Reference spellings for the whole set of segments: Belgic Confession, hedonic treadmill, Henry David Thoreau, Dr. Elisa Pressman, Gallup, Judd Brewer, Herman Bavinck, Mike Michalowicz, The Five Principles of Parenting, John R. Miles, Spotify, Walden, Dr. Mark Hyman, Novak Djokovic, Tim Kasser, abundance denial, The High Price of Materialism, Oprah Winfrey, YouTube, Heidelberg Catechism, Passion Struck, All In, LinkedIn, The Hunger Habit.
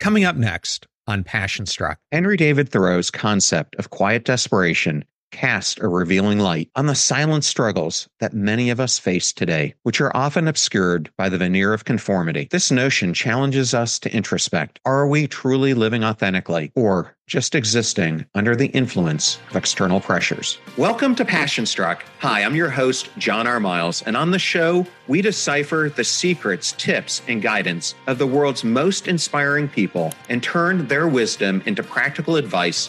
Coming up next on Passion Struck, Henry David Thoreau's concept of quiet desperation cast a revealing light on the silent struggles that many of us face today, which are often obscured by the veneer of conformity. This notion challenges us to introspect. Are we truly living authentically, or just existing under the influence of external pressures? Welcome to Passion Struck. Hi, I'm your host, John R. Miles, and on the show, we decipher the secrets, tips, and guidance of the world's most inspiring people and turn their wisdom into practical advice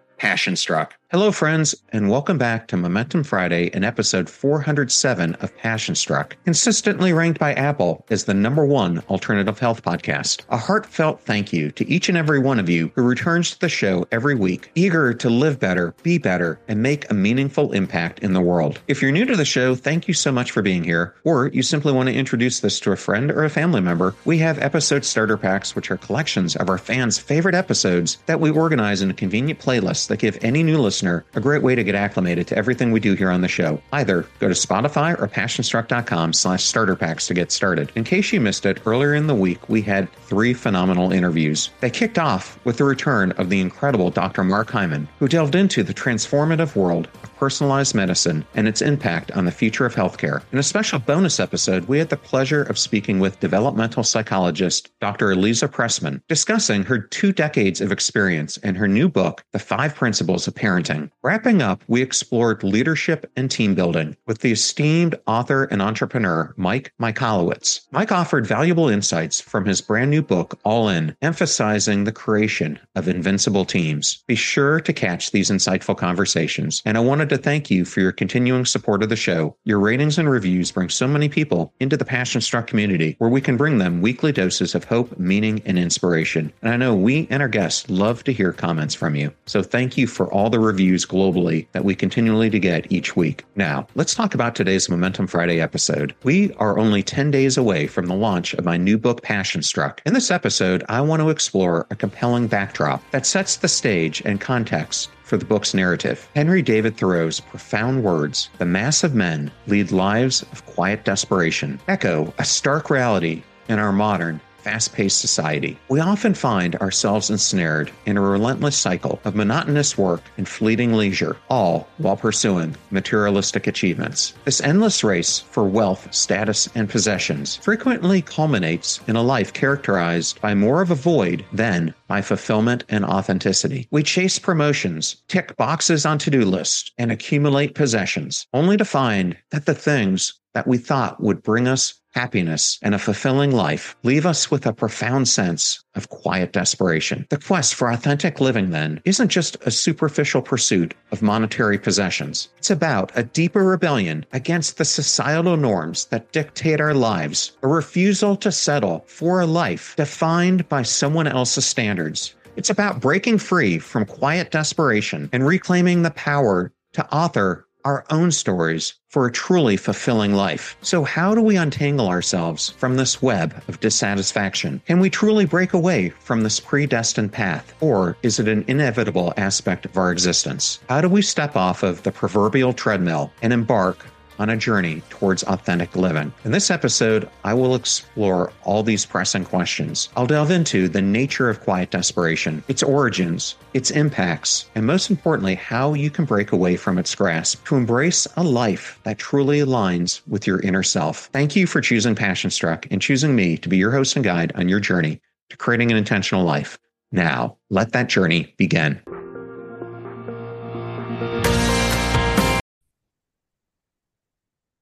Passion Struck. Hello, friends, and welcome back to Momentum Friday and episode 407 of Passion Struck, consistently ranked by Apple as the #1 alternative health podcast. A heartfelt thank you to each and every one of you who returns to the show every week, eager to live better, be better, and make a meaningful impact in the world. If you're new to the show, thank you so much for being here, or you simply want to introduce this to a friend or a family member, we have episode starter packs, which are collections of our fans' favorite episodes that we organize in a convenient playlist that give any new listener a great way to get acclimated to everything we do here on the show. Either go to Spotify or passionstruck.com/starterpacks to get started. In case you missed it, earlier in the week, we had 3 phenomenal interviews. They kicked off with the return of the incredible Dr. Mark Hyman, who delved into the transformative world of personalized medicine and its impact on the future of healthcare. In a special bonus episode, we had the pleasure of speaking with developmental psychologist Dr. Elisa Pressman, discussing her 2 decades of experience and her new book, The Five Principles of Parenting. Wrapping up, we explored leadership and team building with the esteemed author and entrepreneur, Mike Michalowicz. Mike offered valuable insights from his brand new book, All In, emphasizing the creation of invincible teams. Be sure to catch these insightful conversations. And I wanted to thank you for your continuing support of the show. Your ratings and reviews bring so many people into the Passion Struck community, where we can bring them weekly doses of hope, meaning, and inspiration. And I know we and our guests love to hear comments from you. So thank you for all the reviews globally that we continually to get each week. Now, let's talk about today's Momentum Friday episode. We are only 10 days away from the launch of my new book, Passion Struck. In this episode, I want to explore a compelling backdrop that sets the stage and context for the book's narrative. Henry David Thoreau's profound words, "The mass of men lead lives of quiet desperation," echo a stark reality in our modern fast-paced society. We often find ourselves ensnared in a relentless cycle of monotonous work and fleeting leisure, all while pursuing materialistic achievements. This endless race for wealth, status, and possessions frequently culminates in a life characterized by more of a void than by fulfillment and authenticity. We chase promotions, tick boxes on to-do lists, and accumulate possessions, only to find that the things that we thought would bring us happiness and a fulfilling life leave us with a profound sense of quiet desperation. The quest for authentic living, then, isn't just a superficial pursuit of monetary possessions. It's about a deeper rebellion against the societal norms that dictate our lives, a refusal to settle for a life defined by someone else's standards. It's about breaking free from quiet desperation and reclaiming the power to author our own stories for a truly fulfilling life. So how do we untangle ourselves from this web of dissatisfaction? Can we truly break away from this predestined path? Or is it an inevitable aspect of our existence? How do we step off of the proverbial treadmill and embark on a journey towards authentic living? In this episode, I will explore all these pressing questions. I'll delve into the nature of quiet desperation, its origins, its impacts, and most importantly, how you can break away from its grasp to embrace a life that truly aligns with your inner self. Thank you for choosing Passion Struck and choosing me to be your host and guide on your journey to creating an intentional life. Now, let that journey begin.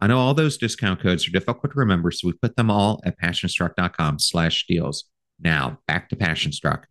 I know all those discount codes are difficult to remember, so we put them all at PassionStruck.com/deals. Now, back to Passion Struck.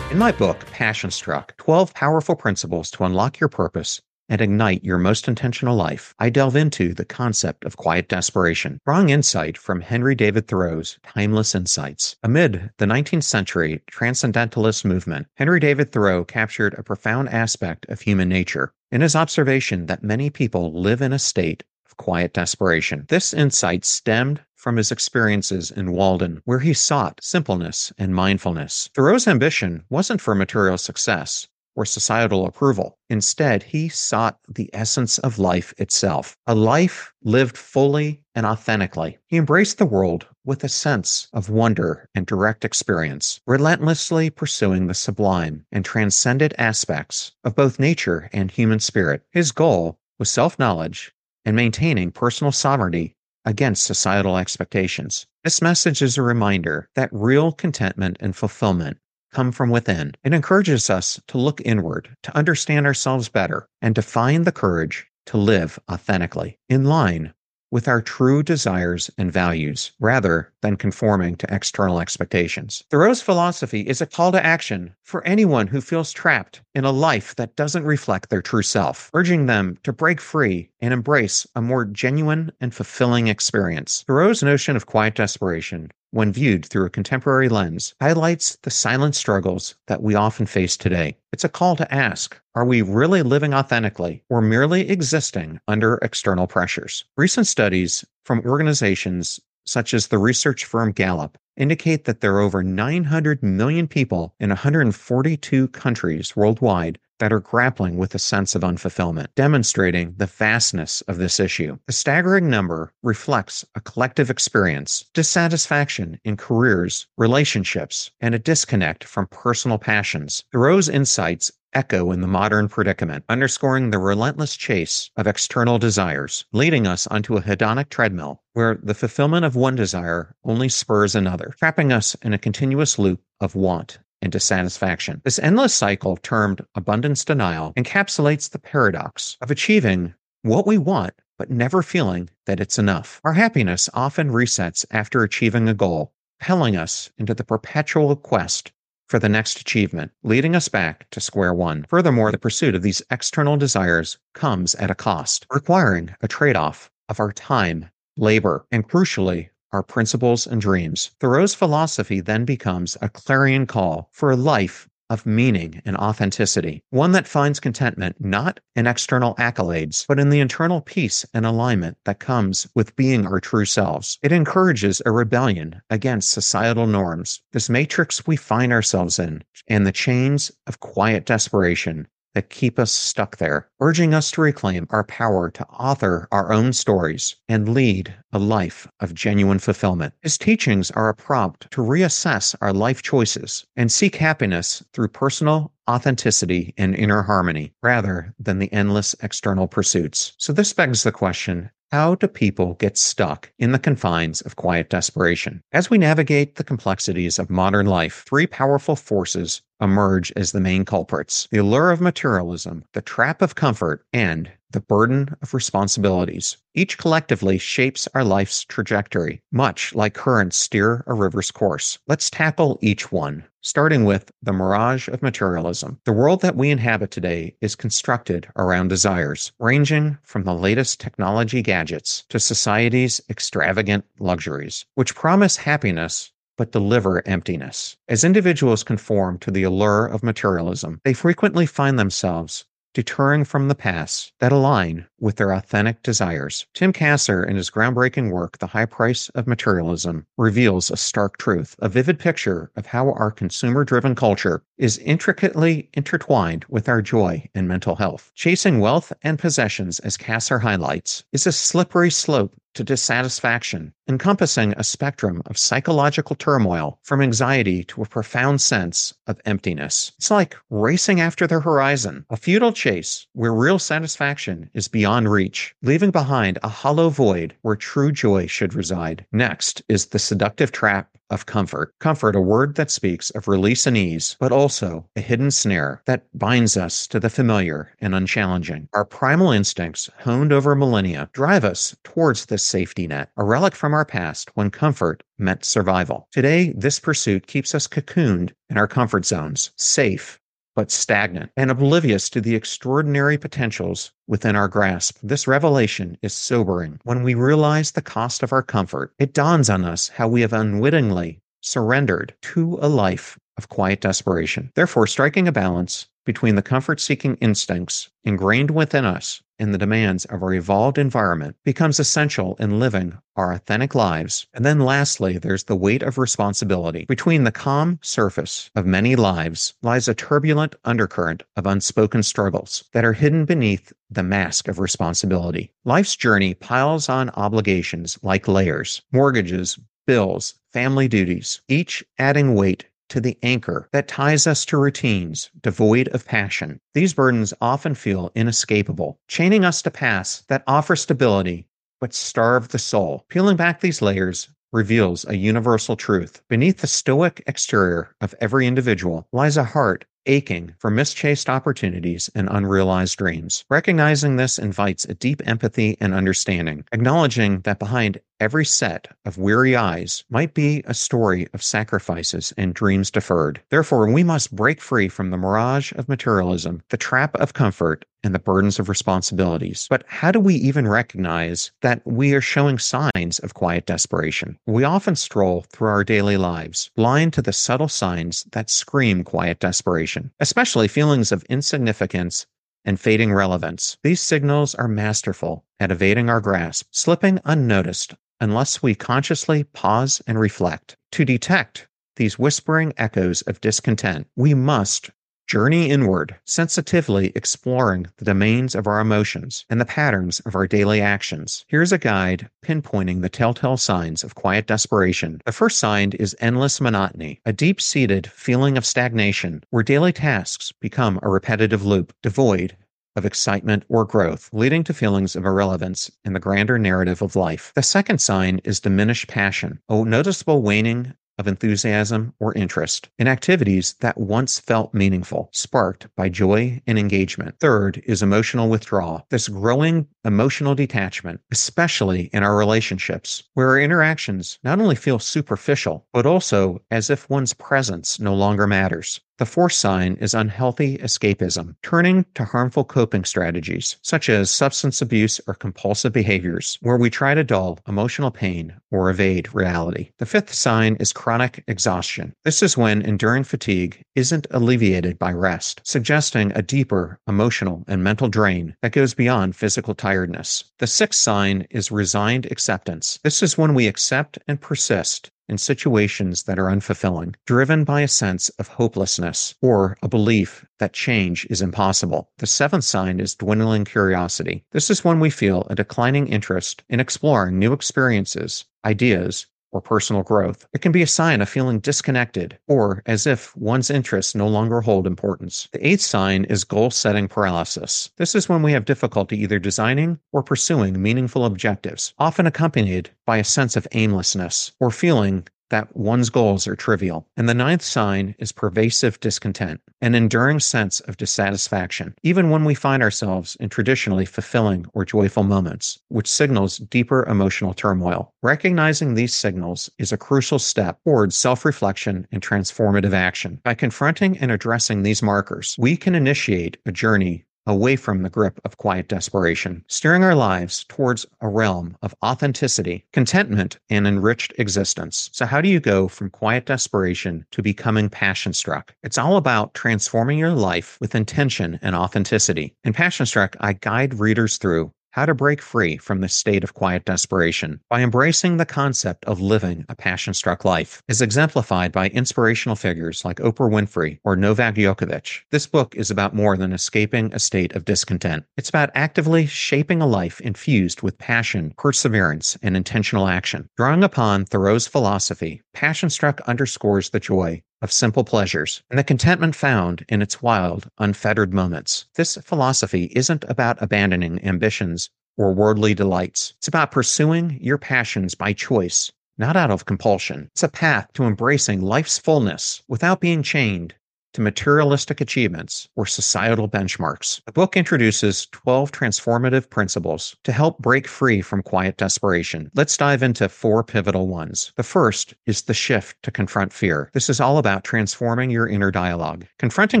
In my book, Passion Struck, 12 Powerful Principles to Unlock Your Purpose and Ignite Your Most Intentional Life, I delve into the concept of quiet desperation, drawing insight from Henry David Thoreau's Timeless Insights. Amid the 19th century transcendentalist movement, Henry David Thoreau captured a profound aspect of human nature in his observation that many people live in a state of quiet desperation. This insight stemmed from his experiences in Walden, where he sought simpleness and mindfulness. Thoreau's ambition wasn't for material success or societal approval. Instead, he sought the essence of life itself, a life lived fully and authentically. He embraced the world with a sense of wonder and direct experience, relentlessly pursuing the sublime and transcendent aspects of both nature and human spirit. His goal was self-knowledge and maintaining personal sovereignty against societal expectations. This message is a reminder that real contentment and fulfillment come from within. It encourages us to look inward, to understand ourselves better, and to find the courage to live authentically, in line with our true desires and values, rather than conforming to external expectations. Thoreau's philosophy is a call to action for anyone who feels trapped in a life that doesn't reflect their true self, urging them to break free and embrace a more genuine and fulfilling experience. Thoreau's notion of quiet desperation, when viewed through a contemporary lens, highlights the silent struggles that we often face today. It's a call to ask, are we really living authentically or merely existing under external pressures? Recent studies from organizations such as the research firm Gallup indicate that there are over 900 million people in 142 countries worldwide that are grappling with a sense of unfulfillment, demonstrating the vastness of this issue. The staggering number reflects a collective experience, dissatisfaction in careers, relationships, and a disconnect from personal passions. Thoreau's insights echo in the modern predicament, underscoring the relentless chase of external desires, leading us onto a hedonic treadmill where the fulfillment of one desire only spurs another, trapping us in a continuous loop of want and dissatisfaction. This endless cycle, termed abundance denial, encapsulates the paradox of achieving what we want but never feeling that it's enough. Our happiness often resets after achieving a goal, propelling us into the perpetual quest for the next achievement, leading us back to square one. Furthermore, the pursuit of these external desires comes at a cost, requiring a trade-off of our time, labor, and crucially, our principles and dreams. Thoreau's philosophy then becomes a clarion call for a life of meaning and authenticity, one that finds contentment not in external accolades, but in the internal peace and alignment that comes with being our true selves. It encourages a rebellion against societal norms, this matrix we find ourselves in, and the chains of quiet desperation that keep us stuck there, urging us to reclaim our power to author our own stories and lead a life of genuine fulfillment. His teachings are a prompt to reassess our life choices and seek happiness through personal authenticity and inner harmony, rather than the endless external pursuits. So this begs the question, how do people get stuck in the confines of quiet desperation? As we navigate the complexities of modern life, three powerful forces emerge as the main culprits: the allure of materialism, the trap of comfort, and the burden of responsibilities. Each collectively shapes our life's trajectory, much like currents steer a river's course. Let's tackle each one, Starting with the mirage of materialism. The world that we inhabit today is constructed around desires, ranging from the latest technology gadgets to society's extravagant luxuries, which promise happiness but deliver emptiness. As individuals conform to the allure of materialism, they frequently find themselves deterring from the paths that align with their authentic desires. Tim Kasser, in his groundbreaking work, The High Price of Materialism, reveals a stark truth, a vivid picture of how our consumer-driven culture is intricately intertwined with our joy and mental health. Chasing wealth and possessions, as Kasser highlights, is a slippery slope to dissatisfaction, encompassing a spectrum of psychological turmoil from anxiety to a profound sense of emptiness. It's like racing after the horizon, a futile chase where real satisfaction is beyond reach, leaving behind a hollow void where true joy should reside. Next is the seductive trap of comfort. Comfort, a word that speaks of release and ease, but also a hidden snare that binds us to the familiar and unchallenging. Our primal instincts, honed over millennia, drive us towards this safety net, a relic from our past when comfort meant survival. Today, this pursuit keeps us cocooned in our comfort zones, safe but stagnant, and oblivious to the extraordinary potentials within our grasp. This revelation is sobering. When we realize the cost of our comfort, it dawns on us how we have unwittingly surrendered to a life of quiet desperation. Therefore, striking a balance between the comfort-seeking instincts ingrained within us and the demands of our evolved environment becomes essential in living our authentic lives. And then lastly, there's the weight of responsibility. Between the calm surface of many lives lies a turbulent undercurrent of unspoken struggles that are hidden beneath the mask of responsibility. Life's journey piles on obligations like layers, mortgages, bills, family duties, each adding weight to the anchor that ties us to routines devoid of passion. These burdens often feel inescapable, chaining us to paths that offer stability but starve the soul. Peeling back these layers reveals a universal truth. Beneath the stoic exterior of every individual lies a heart aching for mischased opportunities and unrealized dreams. Recognizing this invites a deep empathy and understanding, acknowledging that behind every set of weary eyes might be a story of sacrifices and dreams deferred. Therefore, we must break free from the mirage of materialism, the trap of comfort, and the burdens of responsibilities. But how do we even recognize that we are showing signs of quiet desperation? We often stroll through our daily lives, blind to the subtle signs that scream quiet desperation, especially feelings of insignificance and fading relevance. These signals are masterful at evading our grasp, slipping unnoticed unless we consciously pause and reflect. To detect these whispering echoes of discontent, we must journey inward, sensitively exploring the domains of our emotions and the patterns of our daily actions. Here's a guide pinpointing the telltale signs of quiet desperation. The first sign is endless monotony, a deep-seated feeling of stagnation where daily tasks become a repetitive loop, devoid of excitement or growth, leading to feelings of irrelevance in the grander narrative of life. The second sign is diminished passion, a noticeable waning of enthusiasm or interest in activities that once felt meaningful, sparked by joy and engagement. Third is emotional withdrawal, this growing emotional detachment, especially in our relationships, where our interactions not only feel superficial, but also as if one's presence no longer matters. The fourth sign is unhealthy escapism, turning to harmful coping strategies, such as substance abuse or compulsive behaviors, where we try to dull emotional pain or evade reality. The fifth sign is chronic exhaustion. This is when enduring fatigue isn't alleviated by rest, suggesting a deeper emotional and mental drain that goes beyond physical tiredness. The sixth sign is resigned acceptance. This is when we accept and persist in situations that are unfulfilling, driven by a sense of hopelessness or a belief that change is impossible. The seventh sign is dwindling curiosity. This is when we feel a declining interest in exploring new experiences, ideas, or personal growth. It can be a sign of feeling disconnected or as if one's interests no longer hold importance. The eighth sign is goal-setting paralysis. This is when we have difficulty either designing or pursuing meaningful objectives, often accompanied by a sense of aimlessness or feeling that one's goals are trivial. And the ninth sign is pervasive discontent, an enduring sense of dissatisfaction, even when we find ourselves in traditionally fulfilling or joyful moments, which signals deeper emotional turmoil. Recognizing these signals is a crucial step towards self-reflection and transformative action. By confronting and addressing these markers, we can initiate a journey away from the grip of quiet desperation, steering our lives towards a realm of authenticity, contentment, and enriched existence. So how do you go from quiet desperation to becoming passion struck? It's all about transforming your life with intention and authenticity. In Passion Struck, I guide readers through how to break free from the state of quiet desperation by embracing the concept of living a passion-struck life, as exemplified by inspirational figures like Oprah Winfrey or Novak Djokovic. This book is about more than escaping a state of discontent. It's about actively shaping a life infused with passion, perseverance, and intentional action. Drawing upon Thoreau's philosophy, Passion Struck underscores the joy of simple pleasures, and the contentment found in its wild, unfettered moments. This philosophy isn't about abandoning ambitions or worldly delights. It's about pursuing your passions by choice, not out of compulsion. It's a path to embracing life's fullness without being chained to materialistic achievements or societal benchmarks. The book introduces 12 transformative principles to help break free from quiet desperation. Let's dive into 4 pivotal ones. The first is the shift to confront fear. This is all about transforming your inner dialogue. Confronting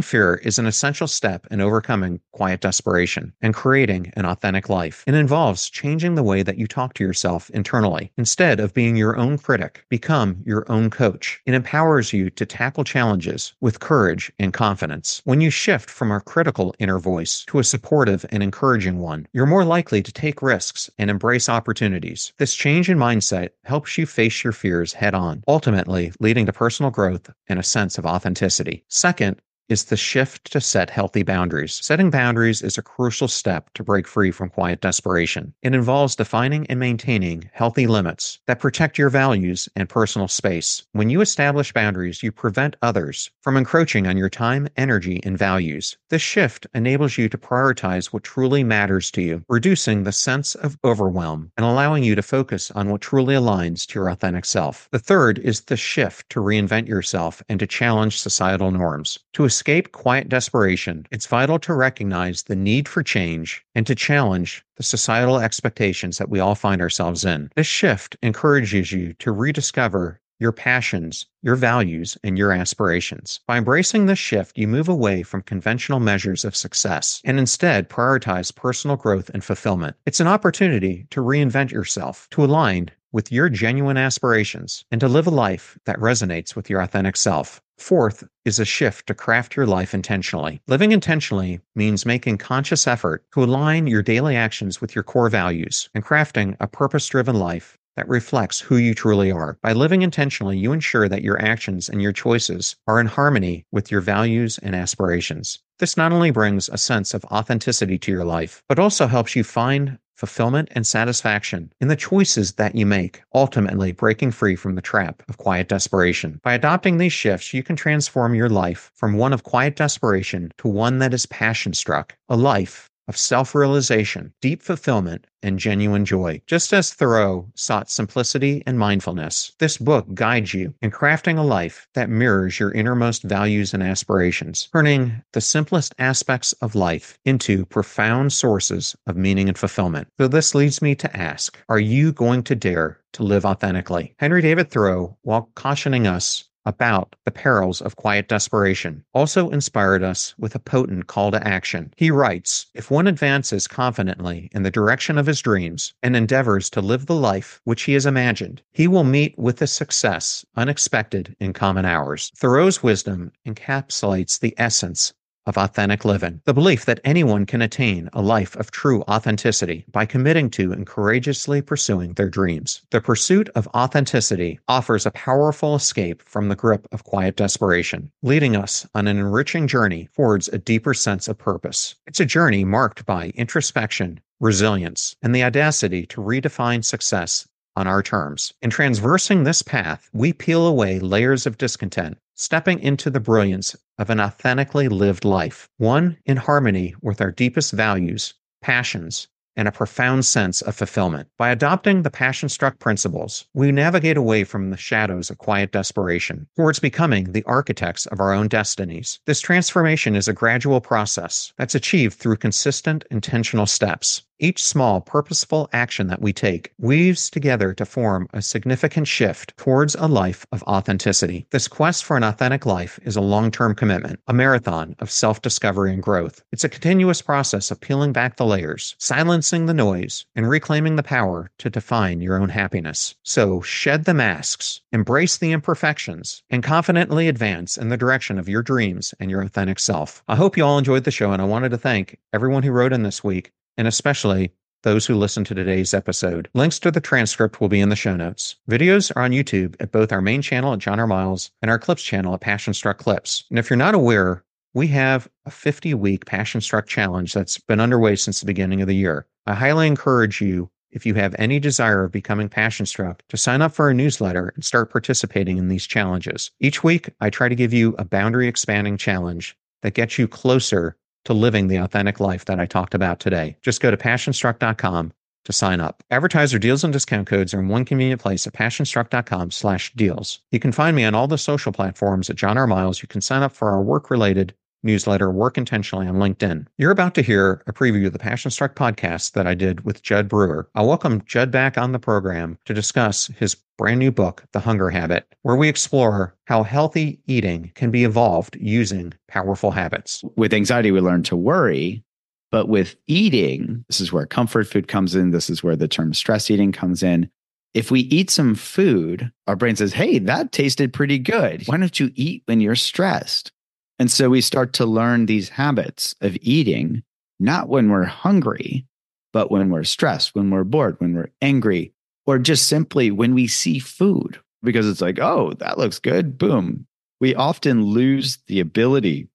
fear is an essential step in overcoming quiet desperation and creating an authentic life. It involves changing the way that you talk to yourself internally. Instead of being your own critic, become your own coach. It empowers you to tackle challenges with courage and confidence. When you shift from a critical inner voice to a supportive and encouraging one, you're more likely to take risks and embrace opportunities. This change in mindset helps you face your fears head-on, ultimately leading to personal growth and a sense of authenticity. Second is the shift to set healthy boundaries. Setting boundaries is a crucial step to break free from quiet desperation. It involves defining and maintaining healthy limits that protect your values and personal space. When you establish boundaries, you prevent others from encroaching on your time, energy, and values. This shift enables you to prioritize what truly matters to you, reducing the sense of overwhelm and allowing you to focus on what truly aligns to your authentic self. The third is the shift to reinvent yourself and to challenge societal norms. To escape quiet desperation, it's vital to recognize the need for change and to challenge the societal expectations that we all find ourselves in. This shift encourages you to rediscover your passions, your values, and your aspirations. By embracing this shift, you move away from conventional measures of success and instead prioritize personal growth and fulfillment. It's an opportunity to reinvent yourself, to align with your genuine aspirations, and to live a life that resonates with your authentic self. Fourth is a shift to craft your life intentionally. Living intentionally means making conscious effort to align your daily actions with your core values and crafting a purpose-driven life that reflects who you truly are. By living intentionally, you ensure that your actions and your choices are in harmony with your values and aspirations. This not only brings a sense of authenticity to your life, but also helps you find fulfillment and satisfaction in the choices that you make, ultimately breaking free from the trap of quiet desperation. By adopting these shifts, you can transform your life from one of quiet desperation to one that is passion-struck, a life of self-realization, deep fulfillment, and genuine joy. Just as Thoreau sought simplicity and mindfulness, this book guides you in crafting a life that mirrors your innermost values and aspirations, turning the simplest aspects of life into profound sources of meaning and fulfillment. So this leads me to ask, are you going to dare to live authentically? Henry David Thoreau, while cautioning us about the perils of quiet desperation, also inspired us with a potent call to action. He writes, "If one advances confidently in the direction of his dreams and endeavors to live the life which he has imagined, he will meet with a success unexpected in common hours." Thoreau's wisdom encapsulates the essence of authentic living, the belief that anyone can attain a life of true authenticity by committing to and courageously pursuing their dreams. The pursuit of authenticity offers a powerful escape from the grip of quiet desperation, leading us on an enriching journey towards a deeper sense of purpose. It's a journey marked by introspection, resilience, and the audacity to redefine success on our terms. In traversing this path, we peel away layers of discontent, stepping into the brilliance of an authentically lived life, one in harmony with our deepest values, passions, and a profound sense of fulfillment. By adopting the Passion Struck principles, we navigate away from the shadows of quiet desperation towards becoming the architects of our own destinies. This transformation is a gradual process that's achieved through consistent, intentional steps. Each small, purposeful action that we take weaves together to form a significant shift towards a life of authenticity. This quest for an authentic life is a long-term commitment, a marathon of self-discovery and growth. It's a continuous process of peeling back the layers, silencing the noise, and reclaiming the power to define your own happiness. So, shed the masks, embrace the imperfections, and confidently advance in the direction of your dreams and your authentic self. I hope you all enjoyed the show, and I wanted to thank everyone who wrote in this week, and especially those who listen to today's episode. Links to the transcript will be in the show notes. Videos are on YouTube at both our main channel at John R. Miles and our Clips channel at Passion Struck Clips. And if you're not aware, we have a 50-week Passion Struck challenge that's been underway since the beginning of the year. I highly encourage you, if you have any desire of becoming Passion Struck, to sign up for our newsletter and start participating in these challenges. Each week, I try to give you a boundary-expanding challenge that gets you closer to living the authentic life that I talked about today. Just go to passionstruck.com to sign up. Advertiser deals and discount codes are in one convenient place at passionstruck.com/deals. You can find me on all the social platforms at John R. Miles. You can sign up for our work-related newsletter, Work Intentionally, on LinkedIn. You're about to hear a preview of the Passion Struck podcast that I did with Judd Brewer. I welcome Judd back on the program to discuss his brand new book, The Hunger Habit, where we explore how healthy eating can be evolved using powerful habits. With anxiety, we learn to worry, but with eating, this is where comfort food comes in. This is where the term stress eating comes in. If we eat some food, our brain says, hey, that tasted pretty good. Why don't you eat when you're stressed? And so we start to learn these habits of eating, not when we're hungry, but when we're stressed, when we're bored, when we're angry, or just simply when we see food, because it's like, oh, that looks good. Boom. We often lose the ability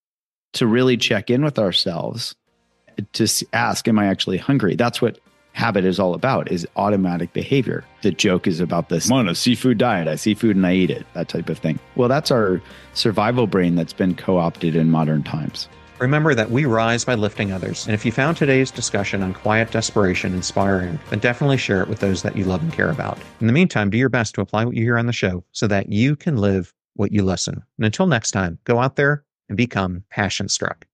to really check in with ourselves to ask, am I actually hungry? That's what habit is all about, is automatic behavior. The joke is about this, I'm on a seafood diet. I see food and I eat it, that type of thing. Well, that's our survival brain that's been co-opted in modern times. Remember that we rise by lifting others. And if you found today's discussion on quiet desperation inspiring, then definitely share it with those that you love and care about. In the meantime, do your best to apply what you hear on the show so that you can live what you listen. And until next time, go out there and become passion struck.